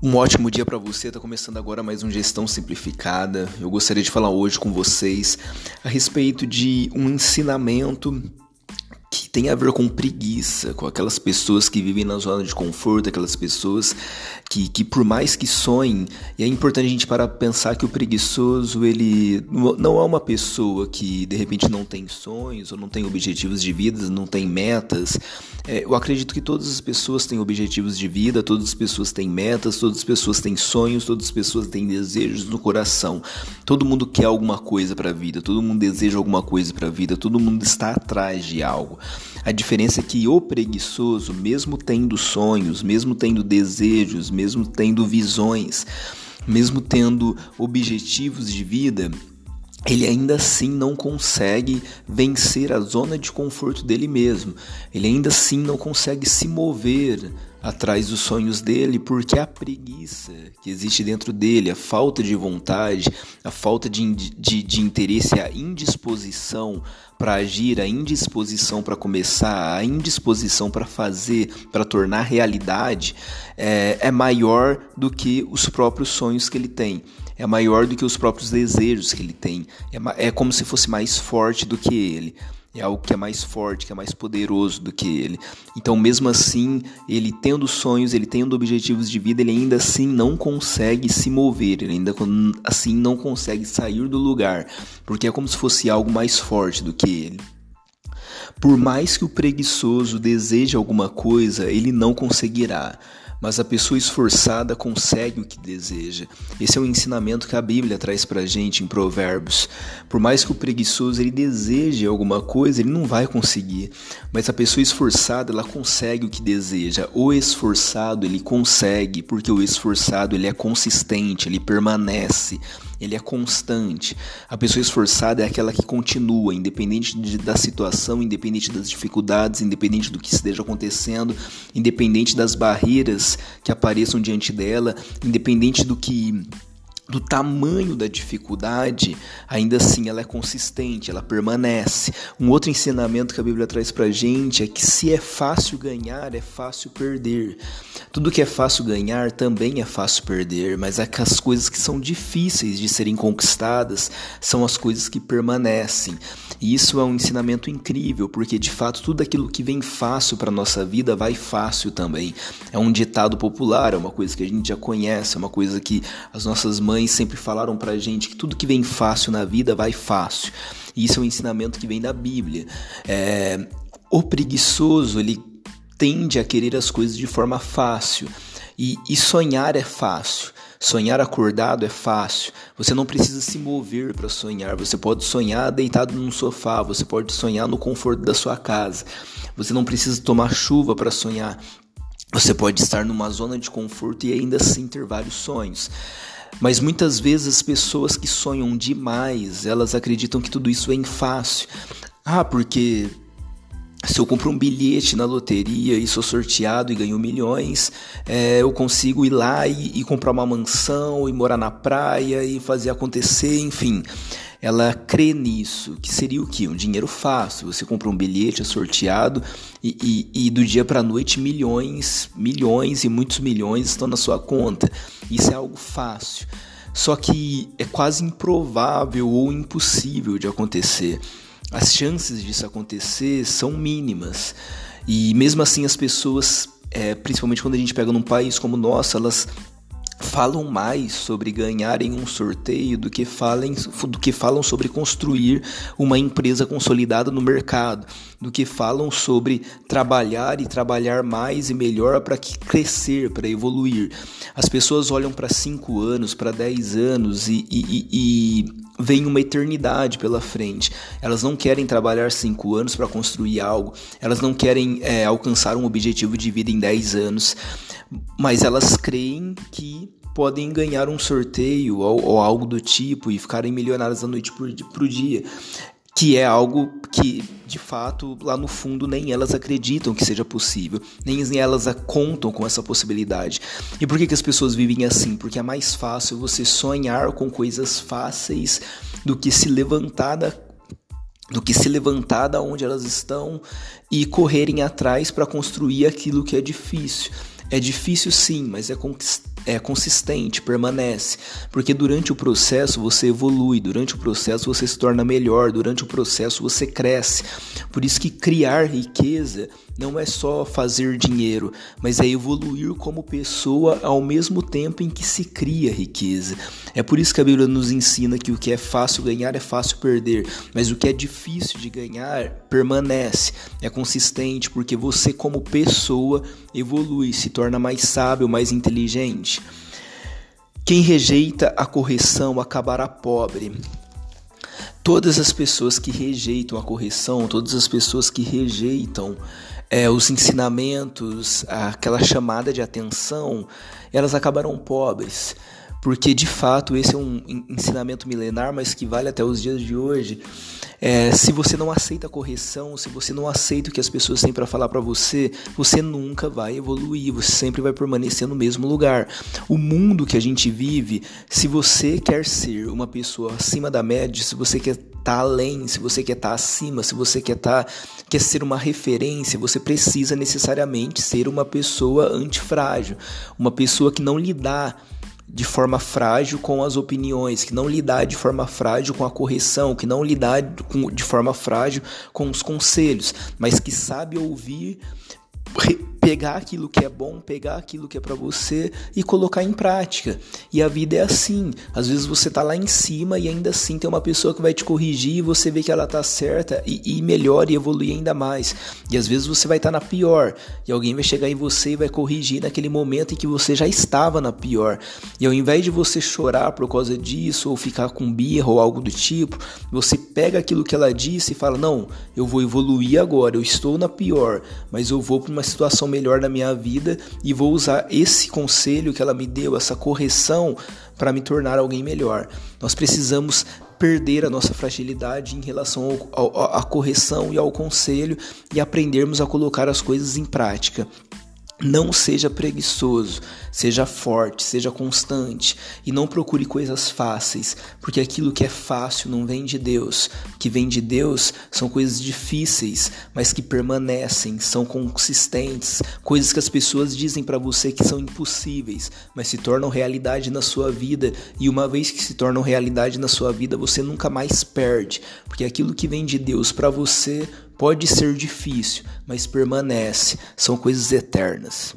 Um ótimo dia para você, está começando agora mais um Gestão Simplificada. Eu gostaria de falar hoje com vocês a respeito de um ensinamento que tem a ver com preguiça, com aquelas pessoas que vivem na zona de conforto, aquelas pessoas que por mais que sonhem, e é importante a gente parar para pensar que o preguiçoso, ele não é uma pessoa que de repente não tem sonhos, ou não tem objetivos de vida, não tem metas. Eu acredito que todas as pessoas têm objetivos de vida, todas as pessoas têm metas, todas as pessoas têm sonhos, todas as pessoas têm desejos no coração. Todo mundo quer alguma coisa para a vida, todo mundo deseja alguma coisa para a vida, todo mundo está atrás de algo. A diferença é que o preguiçoso, mesmo tendo sonhos, mesmo tendo desejos, mesmo tendo visões, mesmo tendo objetivos de vida, ele ainda assim não consegue vencer a zona de conforto dele mesmo. Ele ainda assim não consegue se mover atrás dos sonhos dele, porque a preguiça que existe dentro dele, a falta de vontade, a falta de interesse, a indisposição para agir, a indisposição para começar, a indisposição para fazer, para tornar realidade, é maior do que os próprios sonhos que ele tem, é maior do que os próprios desejos que ele tem, é como se fosse mais forte do que ele. É algo que é mais forte, que é mais poderoso do que ele. Então, mesmo assim, ele tendo sonhos, ele tendo objetivos de vida, ele ainda assim não consegue se mover, ele ainda assim não consegue sair do lugar, porque é como se fosse algo mais forte do que ele. Por mais que o preguiçoso deseje alguma coisa, ele não conseguirá. Mas a pessoa esforçada consegue o que deseja. Esse é um ensinamento que a Bíblia traz pra gente em Provérbios. Por mais que o preguiçoso ele deseje alguma coisa, ele não vai conseguir. Mas a pessoa esforçada, ela consegue o que deseja. O esforçado, ele consegue, porque o esforçado, ele é consistente, ele permanece. Ele é constante. A pessoa esforçada é aquela que continua, independente da situação, independente das dificuldades, independente do que esteja acontecendo, independente das barreiras que apareçam diante dela, independente do tamanho da dificuldade, ainda assim ela é consistente, ela permanece. Um outro ensinamento que a Bíblia traz pra gente é que se é fácil ganhar, é fácil perder. Tudo que é fácil ganhar também é fácil perder, mas as coisas que são difíceis de serem conquistadas são as coisas que permanecem. E isso é um ensinamento incrível, porque de fato tudo aquilo que vem fácil pra nossa vida vai fácil também. É um ditado popular, é uma coisa que a gente já conhece, é uma coisa que as nossas mães sempre falaram pra gente, que tudo que vem fácil na vida vai fácil. E isso é um ensinamento que vem da Bíblia. O preguiçoso, ele tende a querer as coisas de forma fácil. E sonhar é fácil. Sonhar acordado é fácil. Você não precisa se mover para sonhar. Você pode sonhar deitado num sofá. Você pode sonhar no conforto da sua casa. Você não precisa tomar chuva para sonhar. Você pode estar numa zona de conforto e ainda assim ter vários sonhos. Mas muitas vezes as pessoas que sonham demais, elas acreditam que tudo isso é fácil. Porque se eu compro um bilhete na loteria e sou sorteado e ganho milhões, eu consigo ir lá e comprar uma mansão, e morar na praia, e fazer acontecer, enfim. Ela crê nisso, que seria o quê? Um dinheiro fácil. Você compra um bilhete, é sorteado, e do dia para a noite milhões e muitos milhões estão na sua conta. Isso é algo fácil. Só que é quase improvável ou impossível de acontecer. As chances disso acontecer são mínimas. E mesmo assim as pessoas, principalmente quando a gente pega num país como o nosso, elas falam mais sobre ganharem um sorteio do que falam sobre construir uma empresa consolidada no mercado, do que falam sobre trabalhar e trabalhar mais e melhor para crescer, para evoluir. As pessoas olham para 5 anos, para 10 anos e vem uma eternidade pela frente. Elas não querem trabalhar 5 anos para construir algo. Elas não querem alcançar um objetivo de vida em 10 anos. Mas elas creem que podem ganhar um sorteio ou algo do tipo e ficarem milionárias da noite para o dia. Que é algo que, de fato, lá no fundo, nem elas acreditam que seja possível. Nem elas contam com essa possibilidade. E por que as pessoas vivem assim? Porque é mais fácil você sonhar com coisas fáceis do que se levantar da onde elas estão e correrem atrás para construir aquilo que é difícil. É difícil sim, mas é consistente, permanece. Porque durante o processo você evolui, durante o processo você se torna melhor, durante o processo você cresce. Por isso que criar riqueza não é só fazer dinheiro, mas é evoluir como pessoa ao mesmo tempo em que se cria riqueza. É por isso que a Bíblia nos ensina que o que é fácil ganhar é fácil perder, mas o que é difícil de ganhar permanece, é consistente, porque você como pessoa evolui, se torna mais sábio, mais inteligente. Quem rejeita a correção acabará pobre. Todas as pessoas que rejeitam a correção, todas as pessoas que rejeitam os ensinamentos, aquela chamada de atenção, elas acabarão pobres, porque de fato esse é um ensinamento milenar, mas que vale até os dias de hoje. Se você não aceita a correção, se você não aceita o que as pessoas têm para falar para você, você nunca vai evoluir, você sempre vai permanecer no mesmo lugar. O mundo que a gente vive, se você quer ser uma pessoa acima da média, se você quer estar além, se você quer estar acima, se você quer ser uma referência, você precisa necessariamente ser uma pessoa antifrágil, uma pessoa que não lidar de forma frágil com as opiniões, que não lidar de forma frágil com a correção, que não lidar de forma frágil com os conselhos, mas que sabe ouvir, pegar aquilo que é bom, pegar aquilo que é pra você e colocar em prática. E a vida é assim, às vezes você tá lá em cima e ainda assim tem uma pessoa que vai te corrigir e você vê que ela tá certa e melhora e evolui ainda mais. E às vezes você vai estar na pior e alguém vai chegar em você e vai corrigir naquele momento em que você já estava na pior. E ao invés de você chorar por causa disso ou ficar com birra ou algo do tipo, você pega aquilo que ela disse e fala: não, eu vou evoluir agora, eu estou na pior, mas eu vou pra uma situação melhor da minha vida e vou usar esse conselho que ela me deu, essa correção, para me tornar alguém melhor. Nós precisamos perder a nossa fragilidade em relação à correção e ao conselho e aprendermos a colocar as coisas em prática. Não seja preguiçoso, seja forte, seja constante e não procure coisas fáceis, porque aquilo que é fácil não vem de Deus. O que vem de Deus são coisas difíceis, mas que permanecem, são consistentes, coisas que as pessoas dizem para você que são impossíveis, mas se tornam realidade na sua vida, e uma vez que se tornam realidade na sua vida, você nunca mais perde, porque aquilo que vem de Deus para você pode ser difícil, mas permanece, são coisas eternas.